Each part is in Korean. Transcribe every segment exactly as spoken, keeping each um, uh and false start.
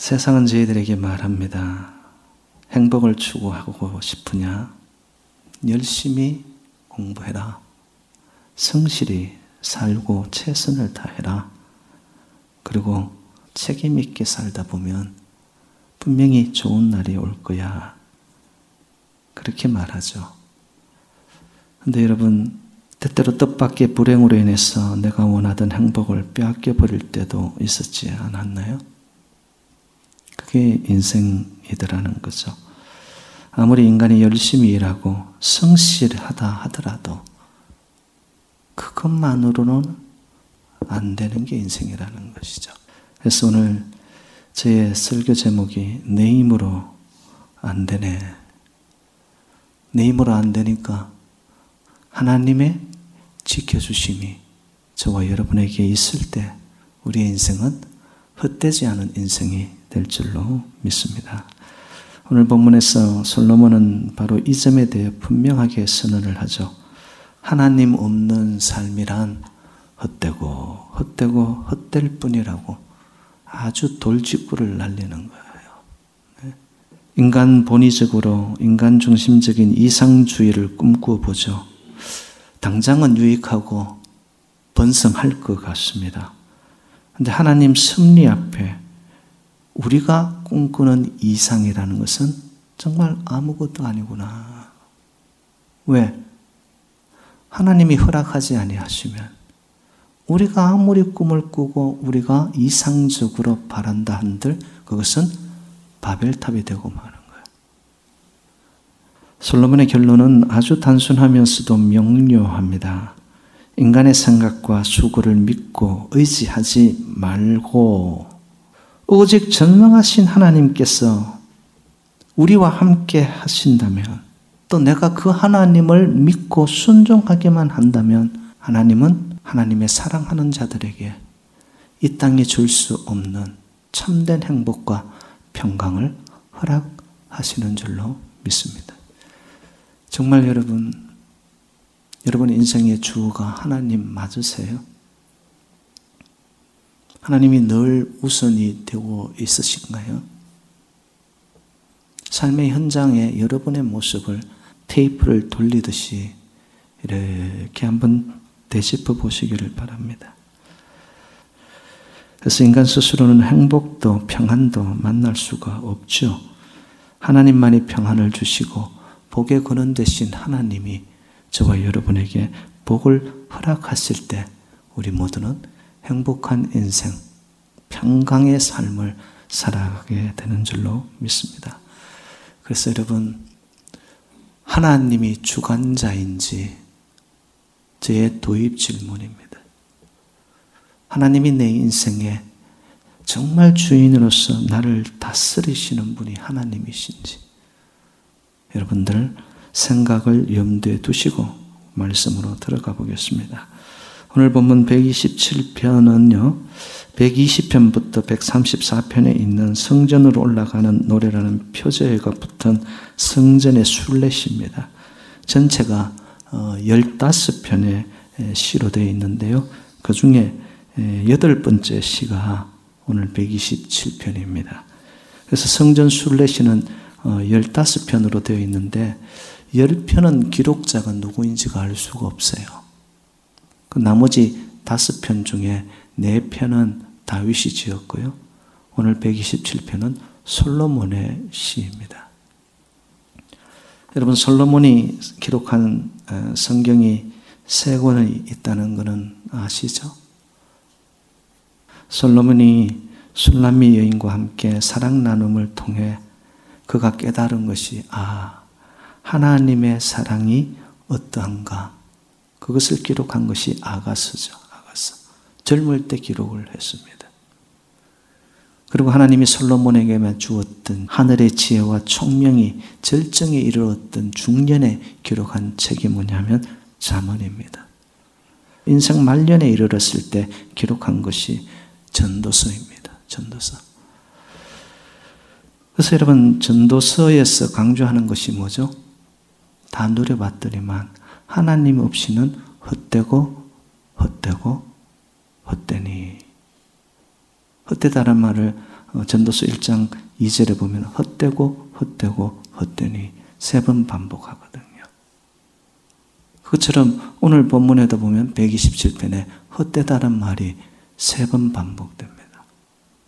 세상은 저희들에게 말합니다. 행복을 추구하고 싶으냐? 열심히 공부해라. 성실히 살고 최선을 다해라. 그리고 책임있게 살다 보면 분명히 좋은 날이 올 거야. 그렇게 말하죠. 근데 여러분, 때때로 뜻밖의 불행으로 인해서 내가 원하던 행복을 빼앗겨 버릴 때도 있었지 않았나요? 그게 인생이더라는 거죠. 아무리 인간이 열심히 일하고 성실하다 하더라도 그것만으로는 안 되는 게 인생이라는 것이죠. 그래서 오늘 제 설교 제목이 내 힘으로 안 되네. 내 힘으로 안 되니까 하나님의 지켜주심이 저와 여러분에게 있을 때 우리의 인생은 헛되지 않은 인생이 될 줄로 믿습니다. 오늘 본문에서 솔로몬은 바로 이 점에 대해 분명하게 선언을 하죠. 하나님 없는 삶이란 헛되고 헛되고 헛될 뿐이라고 아주 돌직구를 날리는 거예요. 인간 본의적으로 인간 중심적인 이상주의를 꿈꾸어 보죠. 당장은 유익하고 번성할 것 같습니다. 그런데 하나님 섭리 앞에 우리가 꿈꾸는 이상이라는 것은 정말 아무것도 아니구나. 왜? 하나님이 허락하지 아니하시면 우리가 아무리 꿈을 꾸고 우리가 이상적으로 바란다 한들 그것은 바벨탑이 되고 마는 거예요. 솔로몬의 결론은 아주 단순하면서도 명료합니다. 인간의 생각과 수고를 믿고 의지하지 말고 오직 전능하신 하나님께서 우리와 함께 하신다면 또 내가 그 하나님을 믿고 순종하기만 한다면 하나님은 하나님의 사랑하는 자들에게 이 땅에 줄 수 없는 참된 행복과 평강을 허락하시는 줄로 믿습니다. 정말 여러분, 여러분의 인생의 주가 하나님 맞으세요? 하나님이 늘 우선이 되고 있으신가요? 삶의 현장에 여러분의 모습을 테이프를 돌리듯이 이렇게 한번 되짚어 보시기를 바랍니다. 그래서 인간 스스로는 행복도 평안도 만날 수가 없죠. 하나님만이 평안을 주시고 복의 근원 되신 하나님이 저와 여러분에게 복을 허락하실 때 우리 모두는 행복한 인생, 평강의 삶을 살아가게 되는 줄로 믿습니다. 그래서 여러분, 하나님이 주관자인지 저의 도입 질문입니다. 하나님이 내 인생에 정말 주인으로서 나를 다스리시는 분이 하나님이신지 여러분들 생각을 염두에 두시고 말씀으로 들어가 보겠습니다. 오늘 본문 백이십칠 편은요. 백이십 편부터 백삼십사 편에 있는 성전으로 올라가는 노래라는 표제가 붙은 성전의 순례시입니다. 전체가 열다섯 편의 시로 되어 있는데요. 그 중에 여덟 번째 시가 오늘 백이십칠 편입니다. 그래서 성전 순례시는 열다섯 편으로 되어 있는데 십 편은 기록자가 누구인지가 알 수가 없어요. 그 나머지 다섯 편 중에 네 편은 다윗이 지었고요. 오늘 백이십칠 편은 솔로몬의 시입니다. 여러분, 솔로몬이 기록한 성경이 세 권이 있다는 것은 아시죠? 솔로몬이 술람미 여인과 함께 사랑 나눔을 통해 그가 깨달은 것이 아, 하나님의 사랑이 어떠한가. 그것을 기록한 것이 아가서죠. 아가서. 젊을 때 기록을 했습니다. 그리고 하나님이 솔로몬에게만 주었던 하늘의 지혜와 총명이 절정에 이르렀던 중년에 기록한 책이 뭐냐면 잠언입니다. 인생 말년에 이르렀을 때 기록한 것이 전도서입니다. 전도서. 그래서 여러분, 전도서에서 강조하는 것이 뭐죠? 다 누려봤더니만 하나님 없이는 헛되고 헛되고 헛되니. 헛되다는 말을 전도서 일 장 이 절에 보면 헛되고 헛되고 헛되니 세 번 반복하거든요. 그것처럼 오늘 본문에도 보면 백이십칠 편에 헛되다란 말이 세 번 반복됩니다.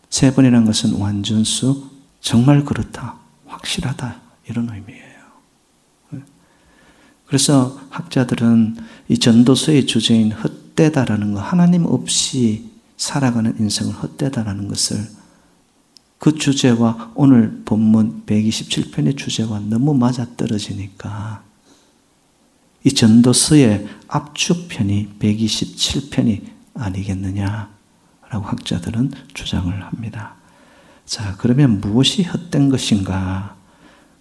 세 번이라는 것은 완전수, 정말 그렇다, 확실하다, 이런 의미예요. 그래서 학자들은 이 전도서의 주제인 헛되다라는 것, 하나님 없이 살아가는 인생은 헛되다라는 것을 그 주제와 오늘 본문 백이십칠 편의 주제와 너무 맞아떨어지니까 이 전도서의 압축편이 백이십칠 편이 아니겠느냐라고 학자들은 주장을 합니다. 자, 그러면 무엇이 헛된 것인가?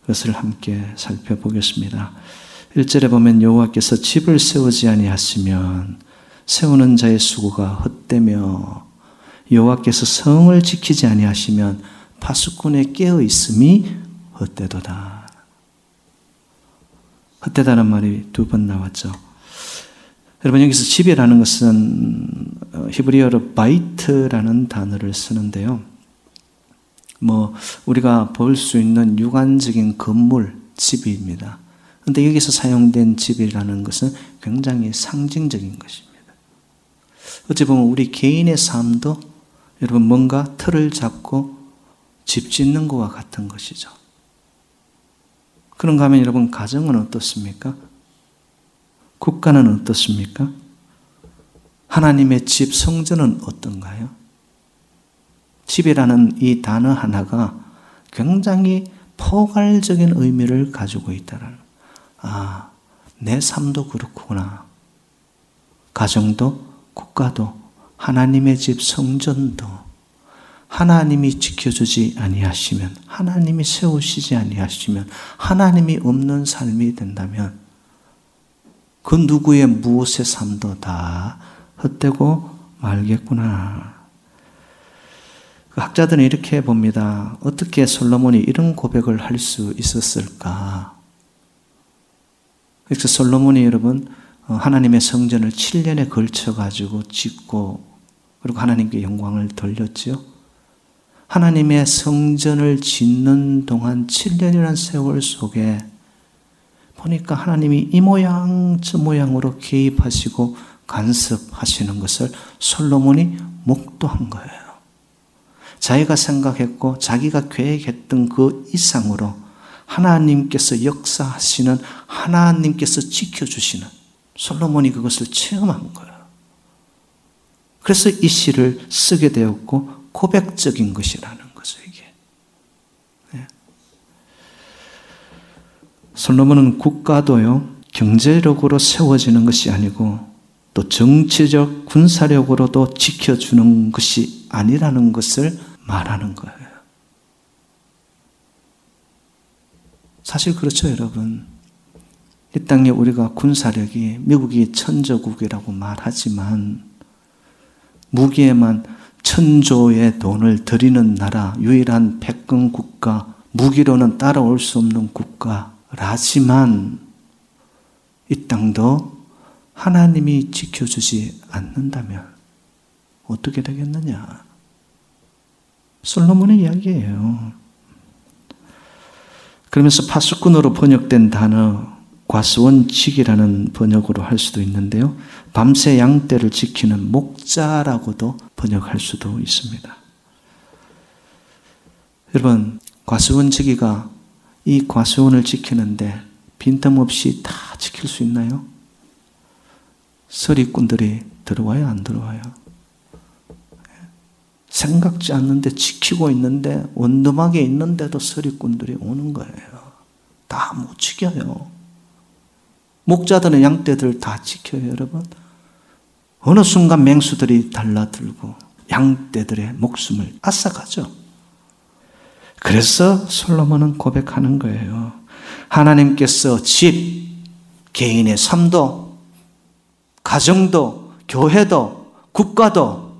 그것을 함께 살펴보겠습니다. 일 절에 보면 여호와께서 집을 세우지 아니하시면 세우는 자의 수고가 헛되며 여호와께서 성을 지키지 아니하시면 파수꾼의 깨어있음이 헛되도다. 헛되다는 말이 두 번 나왔죠. 여러분, 여기서 집이라는 것은 히브리어로 바이트라는 단어를 쓰는데요. 뭐 우리가 볼 수 있는 육안적인 건물, 집입니다. 그런데 여기서 사용된 집이라는 것은 굉장히 상징적인 것입니다. 어찌 보면 우리 개인의 삶도 여러분 뭔가 틀을 잡고 집 짓는 것과 같은 것이죠. 그런가 하면 여러분 가정은 어떻습니까? 국가는 어떻습니까? 하나님의 집 성전은 어떤가요? 집이라는 이 단어 하나가 굉장히 포괄적인 의미를 가지고 있다라는. 아, 내 삶도 그렇구나. 가정도, 국가도, 하나님의 집 성전도, 하나님이 지켜주지 아니하시면, 하나님이 세우시지 아니하시면, 하나님이 없는 삶이 된다면 그 누구의 무엇의 삶도 다 헛되고 말겠구나. 학자들은 이렇게 봅니다. 어떻게 솔로몬이 이런 고백을 할 수 있었을까? 그래서 솔로몬이 여러분 하나님의 성전을 칠 년에 걸쳐 가지고 짓고 그리고 하나님께 영광을 돌렸지요. 하나님의 성전을 짓는 동안 칠 년이라는 세월 속에 보니까 하나님이 이 모양 저 모양으로 개입하시고 간섭하시는 것을 솔로몬이 목도한 거예요. 자기가 생각했고 자기가 계획했던 그 이상으로 하나님께서 역사하시는, 하나님께서 지켜주시는, 솔로몬이 그것을 체험한 거예요. 그래서 이 시를 쓰게 되었고 고백적인 것이라는 거죠, 이게. 네. 솔로몬은 국가도요, 경제력으로 세워지는 것이 아니고 또 정치적, 군사력으로도 지켜주는 것이 아니라는 것을 말하는 거예요. 사실 그렇죠, 여러분. 이 땅에 우리가 군사력이, 미국이 천조국이라고 말하지만 무기에만 천조의 돈을 들이는 나라, 유일한 패권 국가, 무기로는 따라올 수 없는 국가라지만 이 땅도 하나님이 지켜주지 않는다면 어떻게 되겠느냐? 솔로몬의 이야기예요. 그러면서 파수꾼으로 번역된 단어, 과수원칙이라는 번역으로 할 수도 있는데요. 밤새 양떼를 지키는 목자라고도 번역할 수도 있습니다. 여러분, 과수원지기가 이 과수원을 지키는데 빈틈없이 다 지킬 수 있나요? 서리꾼들이 들어와요, 안 들어와요? 생각지 않는데 지키고 있는데, 원룸하게 있는데도 서리꾼들이 오는 거예요. 다 못 지켜요. 목자들은 양떼들 다 지켜요, 여러분. 어느 순간 맹수들이 달라들고 양떼들의 목숨을 앗아가죠. 그래서 솔로몬은 고백하는 거예요. 하나님께서 집, 개인의 삶도, 가정도, 교회도, 국가도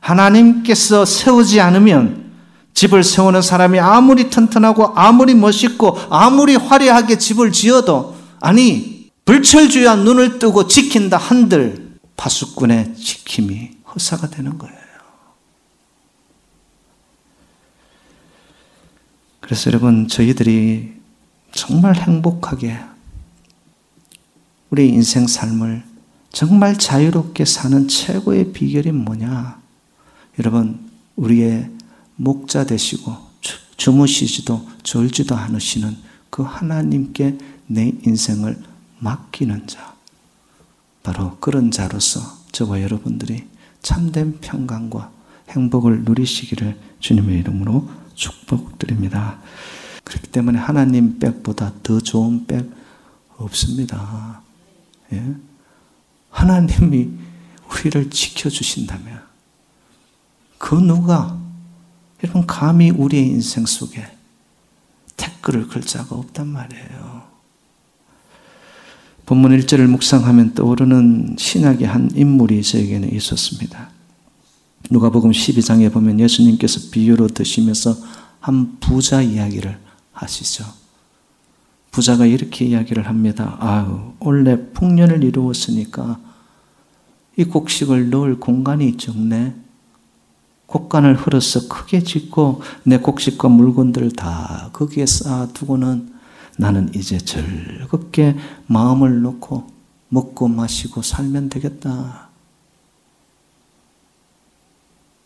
하나님께서 세우지 않으면, 집을 세우는 사람이 아무리 튼튼하고 아무리 멋있고 아무리 화려하게 집을 지어도, 아니 불철주야 눈을 뜨고 지킨다 한들 파수꾼의 지킴이 허사가 되는 거예요. 그래서 여러분, 저희들이 정말 행복하게 우리 인생 삶을 정말 자유롭게 사는 최고의 비결이 뭐냐? 여러분, 우리의 목자 되시고 주무시지도 졸지도 않으시는 그 하나님께 내 인생을 맡기는 자, 바로 그런 자로서 저와 여러분들이 참된 평강과 행복을 누리시기를 주님의 이름으로 축복드립니다. 그렇기 때문에 하나님 백보다 더 좋은 백 없습니다. 예? 하나님이 우리를 지켜주신다면 그 누가, 여러분, 감히 우리의 인생 속에 태클을 걸 자가 없단 말이에요. 본문 일 절을 묵상하면 떠오르는 신약의 한 인물이 저에게는 있었습니다. 누가복음 십이 장에 보면 예수님께서 비유로 드시면서 한 부자 이야기를 하시죠. 부자가 이렇게 이야기를 합니다. 아유, 원래 풍년을 이루었으니까 이 곡식을 넣을 공간이 적네. 곡간을 흘러서 크게 짓고 내 곡식과 물건들 다 거기에 쌓아두고는 나는 이제 즐겁게 마음을 놓고 먹고 마시고 살면 되겠다.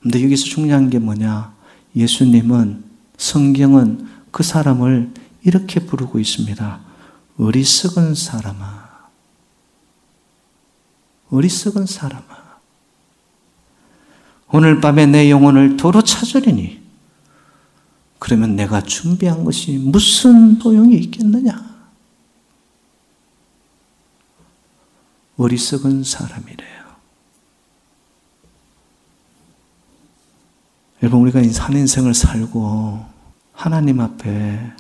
근데 여기서 중요한 게 뭐냐? 예수님은, 성경은 그 사람을 이렇게 부르고 있습니다. 어리석은 사람아. 어리석은 사람아. 오늘 밤에 내 영혼을 도로 찾으리니 그러면 내가 준비한 것이 무슨 소용이 있겠느냐? 어리석은 사람이래요. 여러분, 우리가 한 인생을 살고 하나님 앞에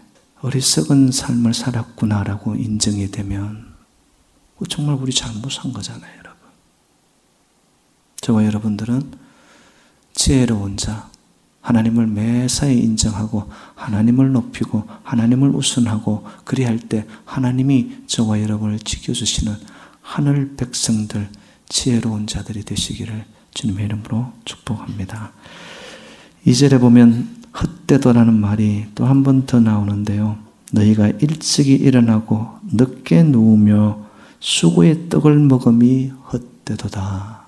어리석은 삶을 살았구나라고 인정이 되면 정말 우리 잘못 산 거잖아요, 여러분. 저와 여러분들은 지혜로운 자, 하나님을 매사에 인정하고 하나님을 높이고 하나님을 우선하고, 그리할 때 하나님이 저와 여러분을 지켜주시는 하늘 백성들, 지혜로운 자들이 되시기를 주님의 이름으로 축복합니다. 이 절에 보면 헛되도라는 말이 또 한 번 더 나오는데요. 너희가 일찍이 일어나고 늦게 누우며 수고의 떡을 먹음이 헛되도다.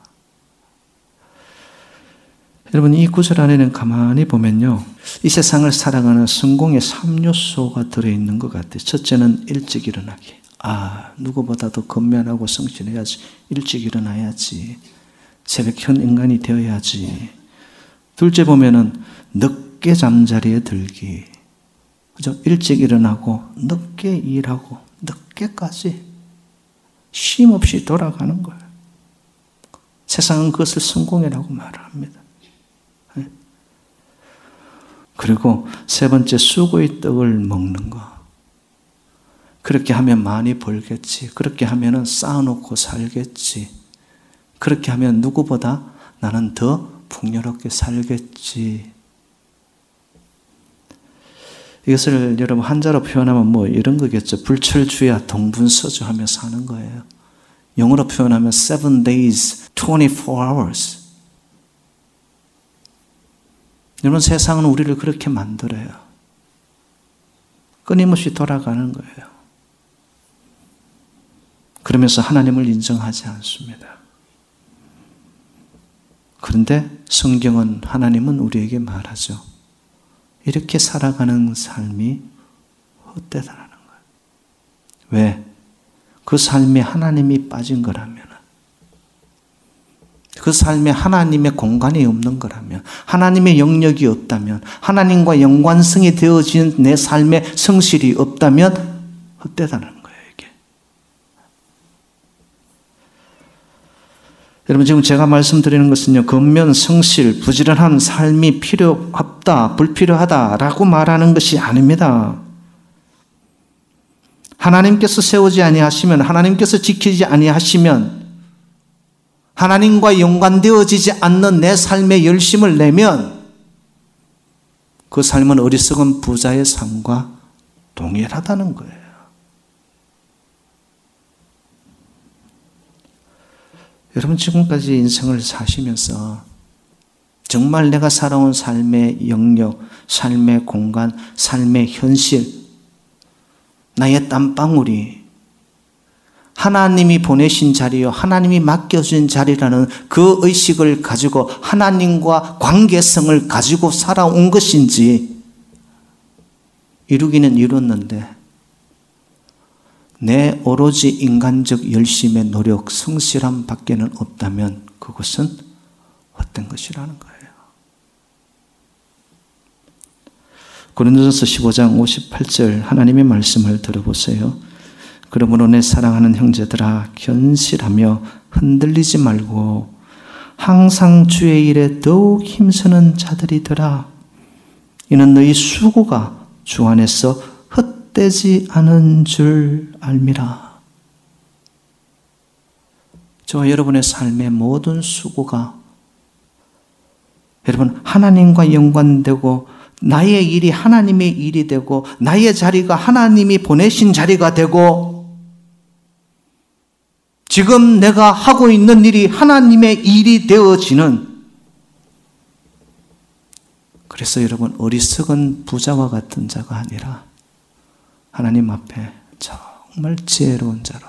여러분, 이 구절 안에는 가만히 보면요, 이 세상을 살아가는 성공의 삼 요소가 들어있는 것 같아요. 첫째는 일찍 일어나기. 아, 누구보다도 건면하고 성실해야지. 일찍 일어나야지. 새벽형 인간이 되어야지. 둘째 보면은 늦게 잠자리에 들기. 그죠? 일찍 일어나고 늦게 일하고 늦게까지 쉼 없이 돌아가는 거예요. 세상은 그것을 성공이라고 말을 합니다. 네. 그리고 세 번째, 수고의 떡을 먹는 거. 그렇게 하면 많이 벌겠지. 그렇게 하면은 쌓아놓고 살겠지. 그렇게 하면 누구보다 나는 더 풍요롭게 살겠지. 이것을 여러분 한자로 표현하면 뭐 이런 거겠죠. 불철주야 동분서주 하며 사는 거예요. 영어로 표현하면 seven days, twenty-four hours. 여러분, 세상은 우리를 그렇게 만들어요. 끊임없이 돌아가는 거예요. 그러면서 하나님을 인정하지 않습니다. 그런데 성경은, 하나님은 우리에게 말하죠. 이렇게 살아가는 삶이 헛되다라는 거예요. 왜? 그 삶에 하나님이 빠진 거라면, 그 삶에 하나님의 공간이 없는 거라면, 하나님의 영역이 없다면, 하나님과 연관성이 되어진 내 삶에 성실이 없다면 헛되다라는 거예요, 이게. 여러분, 지금 제가 말씀드리는 것은요, 근면, 성실, 부지런한 삶이 필요 없다, 불필요하다라고 말하는 것이 아닙니다. 하나님께서 세우지 아니하시면, 하나님께서 지키지 아니하시면, 하나님과 연관되어지지 않는 내 삶에 열심을 내면 그 삶은 어리석은 부자의 삶과 동일하다는 거예요. 여러분, 지금까지 인생을 사시면서 정말 내가 살아온 삶의 영역, 삶의 공간, 삶의 현실, 나의 땀방울이 하나님이 보내신 자리요, 하나님이 맡겨준 자리라는 그 의식을 가지고 하나님과 관계성을 가지고 살아온 것인지, 이루기는 이뤘는데 내 오로지 인간적 열심의 노력, 성실함 밖에는 없다면 그것은 헛된 것이라는 거예요. 고린도전서 십오 장 오십팔 절 하나님의 말씀을 들어보세요. 그러므로 내 사랑하는 형제들아, 견실하며 흔들리지 말고 항상 주의 일에 더욱 힘쓰는 자들이더라. 이는 너희 수고가 주 안에서 헛되지 않은 줄 알미라. 저와 여러분의 삶의 모든 수고가 여러분 하나님과 연관되고 나의 일이 하나님의 일이 되고 나의 자리가 하나님이 보내신 자리가 되고 지금 내가 하고 있는 일이 하나님의 일이 되어지는, 그래서 여러분 어리석은 부자와 같은 자가 아니라 하나님 앞에 정말 지혜로운 자로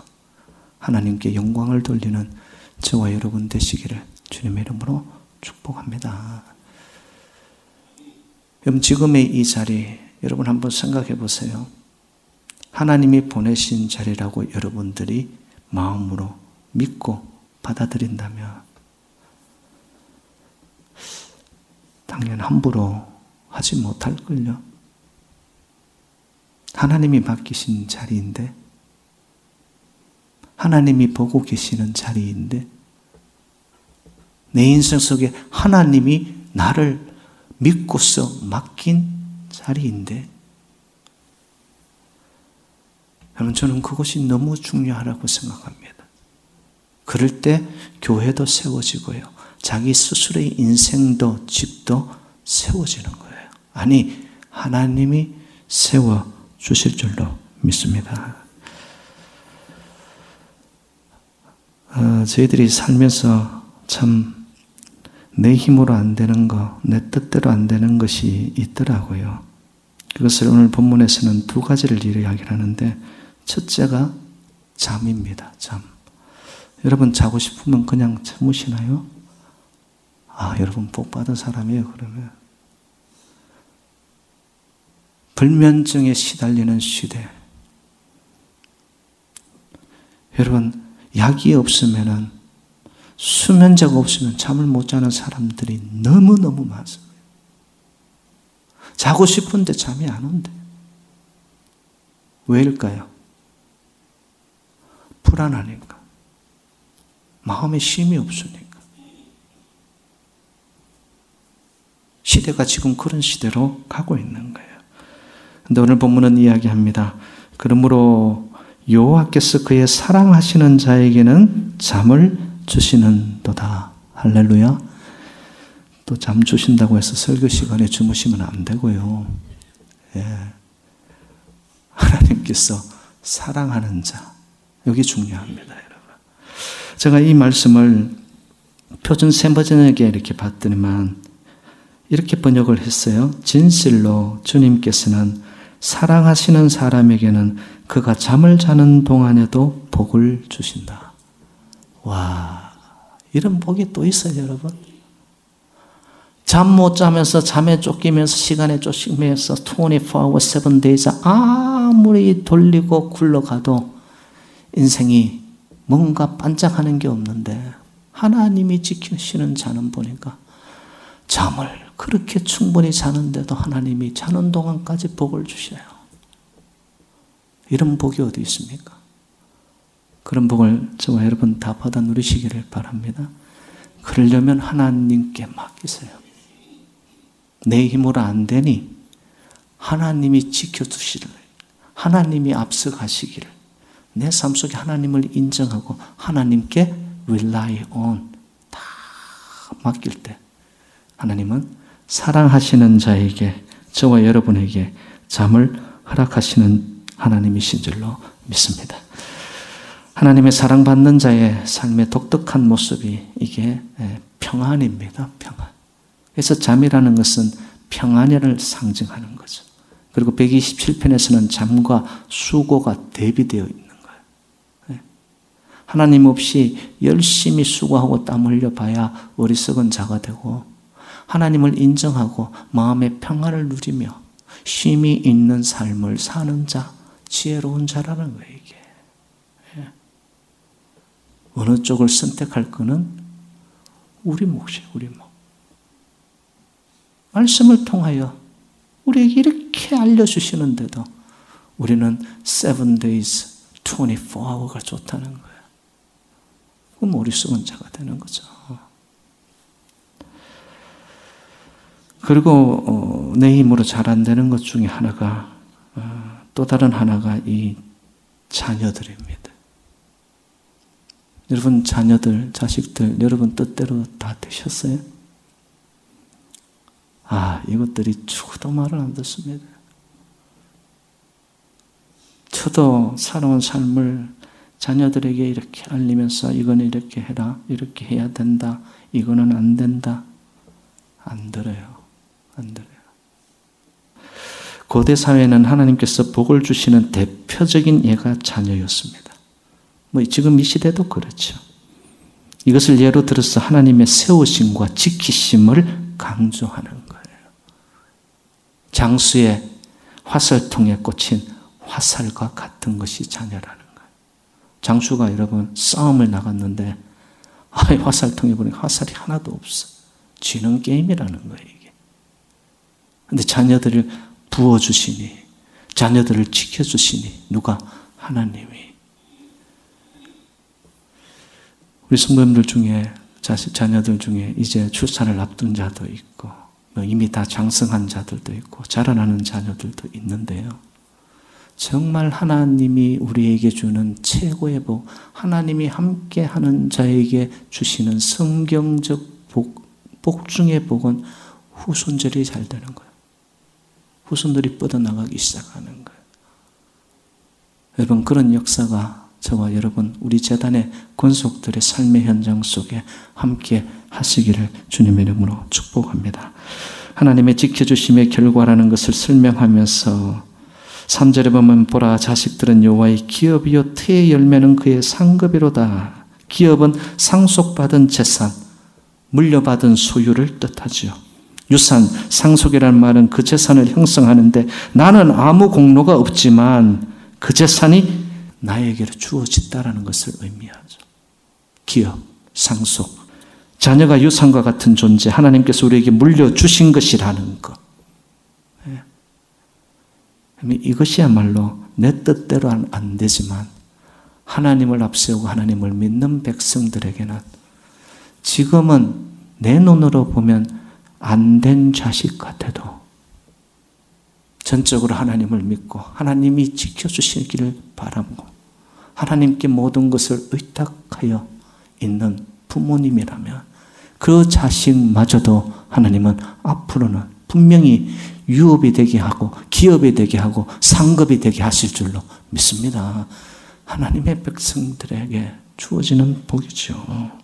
하나님께 영광을 돌리는 저와 여러분 되시기를 주님의 이름으로 축복합니다. 그럼 지금의 이 자리 여러분 한번 생각해 보세요. 하나님이 보내신 자리라고 여러분들이 마음으로 믿고 받아들인다면 당연 함부로 하지 못할걸요. 하나님이 맡기신 자리인데, 하나님이 보고 계시는 자리인데, 내 인생 속에 하나님이 나를 믿고서 맡긴 자리인데, 여러분 저는 그것이 너무 중요하다고 생각합니다. 그럴 때 교회도 세워지고요, 자기 스스로의 인생도 집도 세워지는 거예요. 아니, 하나님이 세워주실 줄로 믿습니다. 어, 저희들이 살면서 참 내 힘으로 안 되는 것, 내 뜻대로 안 되는 것이 있더라고요. 그것을 오늘 본문에서는 두 가지를 이야기를 하는데, 첫째가 잠입니다. 잠. 여러분 자고 싶으면 그냥 참으시나요? 아, 여러분 복 받은 사람이에요. 그러면 불면증에 시달리는 시대, 여러분 약이 없으면은, 수면제가 없으면 잠을 못 자는 사람들이 너무너무 많습니다. 자고 싶은데 잠이 안 온대. 왜일까요? 불안하니까. 마음에 쉼이 없으니까. 시대가 지금 그런 시대로 가고 있는 거예요. 그런데 오늘 본문은 이야기합니다. 그러므로 여호와께서 그의 사랑하시는 자에게는 잠을 주시는 도다. 할렐루야. 또 잠 주신다고 해서 설교 시간에 주무시면 안 되고요. 예. 하나님께서 사랑하는 자, 여기 중요합니다, 여러분. 제가 이 말씀을 표준 세번역에 이렇게 봤더니만 이렇게 번역을 했어요. 진실로 주님께서는 사랑하시는 사람에게는 그가 잠을 자는 동안에도 복을 주신다. 와, 이런 복이 또 있어요, 여러분. 잠 못 자면서, 잠에 쫓기면서, 시간에 쫓기면서, 이십사 시간 칠 데이즈 아무리 돌리고 굴러가도 인생이 뭔가 반짝하는 게 없는데, 하나님이 지키시는 자는 보니까 잠을 그렇게 충분히 자는데도 하나님이 자는 동안까지 복을 주셔요. 이런 복이 어디 있습니까? 그런 복을 저와 여러분 다 받아 누리시기를 바랍니다. 그러려면 하나님께 맡기세요. 내 힘으로 안 되니 하나님이 지켜주시기를, 하나님이 앞서가시기를, 내 삶 속에 하나님을 인정하고 하나님께 rely on, 다 맡길 때 하나님은 사랑하시는 자에게, 저와 여러분에게 잠을 허락하시는 하나님이신 줄로 믿습니다. 하나님의 사랑받는 자의 삶의 독특한 모습이 이게 평안입니다. 평안. 그래서 잠이라는 것은 평안을 상징하는 거죠. 그리고 백이십칠 편에서는 잠과 수고가 대비되어 있는 거예요. 하나님 없이 열심히 수고하고 땀 흘려봐야 어리석은 자가 되고, 하나님을 인정하고 마음의 평안을 누리며 쉼이 있는 삶을 사는 자, 지혜로운 자라는 거예요, 이게. 어느 쪽을 선택할 거는 우리 몫이에요, 우리 몫. 말씀을 통하여 우리에게 이렇게 알려주시는데도 우리는 seven days, twenty-four hour가 좋다는 거예요. 그럼 어리석은 자가 되는 거죠. 그리고 내 힘으로 잘 안 되는 것 중에 하나가, 또 다른 하나가 이 자녀들입니다. 여러분 자녀들, 자식들, 여러분 뜻대로 다 되셨어요? 아, 이것들이 죽어도 말을 안 듣습니다. 저도 살아온 삶을 자녀들에게 이렇게 알리면서 이건 이렇게 해라, 이렇게 해야 된다, 이거는 안 된다. 안 들어요. 안 들어요. 고대 사회는 하나님께서 복을 주시는 대표적인 예가 자녀였습니다. 뭐 지금 이 시대도 그렇죠. 이것을 예로 들어서 하나님의 세우심과 지키심을 강조하는 거예요. 장수의 화살통에 꽂힌 화살과 같은 것이 자녀라는 거예요. 장수가 여러분 싸움을 나갔는데 아, 화살통에 보니까 화살이 하나도 없어. 지는 게임이라는 거예요, 이게. 근데 자녀들을 부어주시니, 자녀들을 지켜주시니, 누가? 하나님이. 우리 성도님들 중에, 자식, 자녀들 중에 이제 출산을 앞둔 자도 있고, 이미 다 장성한 자들도 있고, 자라나는 자녀들도 있는데요. 정말 하나님이 우리에게 주는 최고의 복, 하나님이 함께하는 자에게 주시는 성경적 복, 복 중의 복은 후손절이 잘 되는 거예요. 후손들이 뻗어나가기 시작하는 거예요. 여러분 그런 역사가 저와 여러분 우리 재단의 권속들의 삶의 현장 속에 함께 하시기를 주님의 이름으로 축복합니다. 하나님의 지켜주심의 결과라는 것을 설명하면서 삼 절에 보면 보라 자식들은 여호와의 기업이요 태의 열매는 그의 상급이로다. 기업은 상속받은 재산, 물려받은 소유를 뜻하지요. 유산, 상속이란 말은 그 재산을 형성하는데 나는 아무 공로가 없지만 그 재산이 나에게로 주어진다라는 것을 의미하죠. 기업, 상속, 자녀가 유산과 같은 존재, 하나님께서 우리에게 물려주신 것이라는 것. 이것이야말로 내 뜻대로는 안 되지만 하나님을 앞세우고 하나님을 믿는 백성들에게는 지금은 내 눈으로 보면 안 된 자식 같아도 전적으로 하나님을 믿고 하나님이 지켜주시기를 바라고 하나님께 모든 것을 의탁하여 있는 부모님이라면 그 자식마저도 하나님은 앞으로는 분명히 유업이 되게 하고 기업이 되게 하고 상급이 되게 하실 줄로 믿습니다. 하나님의 백성들에게 주어지는 복이죠.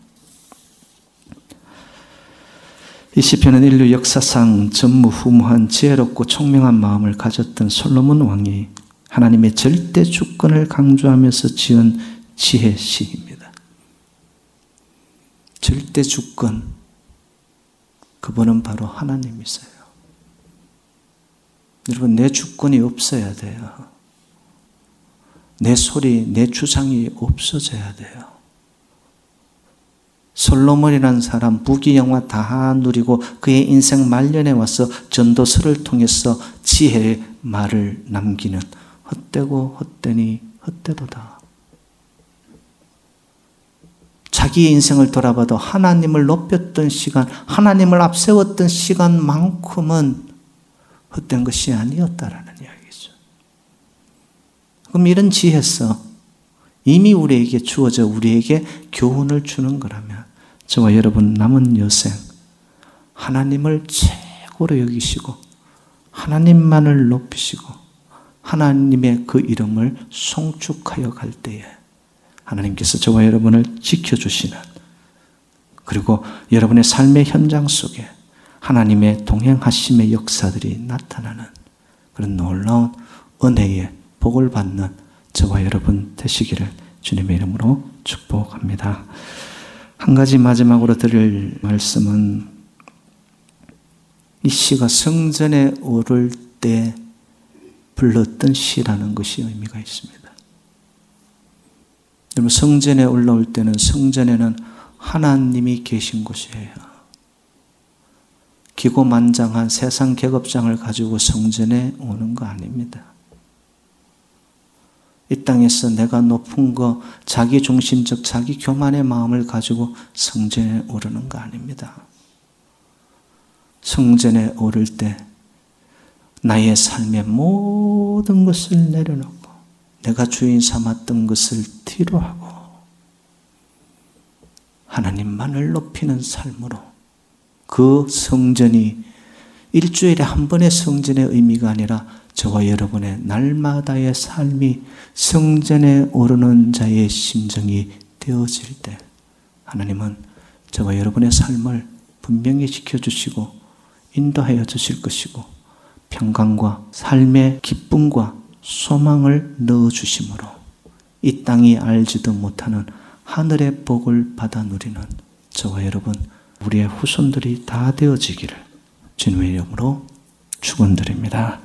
이 시편은 인류 역사상 전무후무한 지혜롭고 총명한 마음을 가졌던 솔로몬 왕이 하나님의 절대 주권을 강조하면서 지은 지혜 시입니다. 절대 주권, 그분은 바로 하나님이세요. 여러분 내 주권이 없어야 돼요. 내 소리, 내 주장이 없어져야 돼요. 솔로몬이라는 사람 부귀영화 다 누리고 그의 인생 말년에 와서 전도서를 통해서 지혜의 말을 남기는 헛되고 헛되니 헛되도다. 자기의 인생을 돌아봐도 하나님을 높였던 시간, 하나님을 앞세웠던 시간만큼은 헛된 것이 아니었다라는 이야기죠. 그럼 이런 지혜서 이미 우리에게 주어져 우리에게 교훈을 주는 거라면 저와 여러분 남은 여생 하나님을 최고로 여기시고 하나님만을 높이시고 하나님의 그 이름을 송축하여 갈 때에 하나님께서 저와 여러분을 지켜주시는, 그리고 여러분의 삶의 현장 속에 하나님의 동행하심의 역사들이 나타나는 그런 놀라운 은혜의 복을 받는 저와 여러분 되시기를 주님의 이름으로 축복합니다. 한 가지 마지막으로 드릴 말씀은 이 시가 성전에 오를 때 불렀던 시라는 것이 의미가 있습니다. 여러분, 성전에 올라올 때는 성전에는 하나님이 계신 곳이에요. 기고만장한 세상 계급장을 가지고 성전에 오는 거 아닙니다. 이 땅에서 내가 높은 거, 자기 중심적, 자기 교만의 마음을 가지고 성전에 오르는 거 아닙니다. 성전에 오를 때 나의 삶의 모든 것을 내려놓고 내가 주인 삼았던 것을 뒤로 하고 하나님만을 높이는 삶으로, 그 성전이 일주일에 한 번의 성전의 의미가 아니라 저와 여러분의 날마다의 삶이 성전에 오르는 자의 심정이 되어질 때 하나님은 저와 여러분의 삶을 분명히 지켜주시고 인도하여 주실 것이고 평강과 삶의 기쁨과 소망을 넣어주심으로 이 땅이 알지도 못하는 하늘의 복을 받아 누리는 저와 여러분, 우리의 후손들이 다 되어지기를 주님의 이름으로 축원드립니다.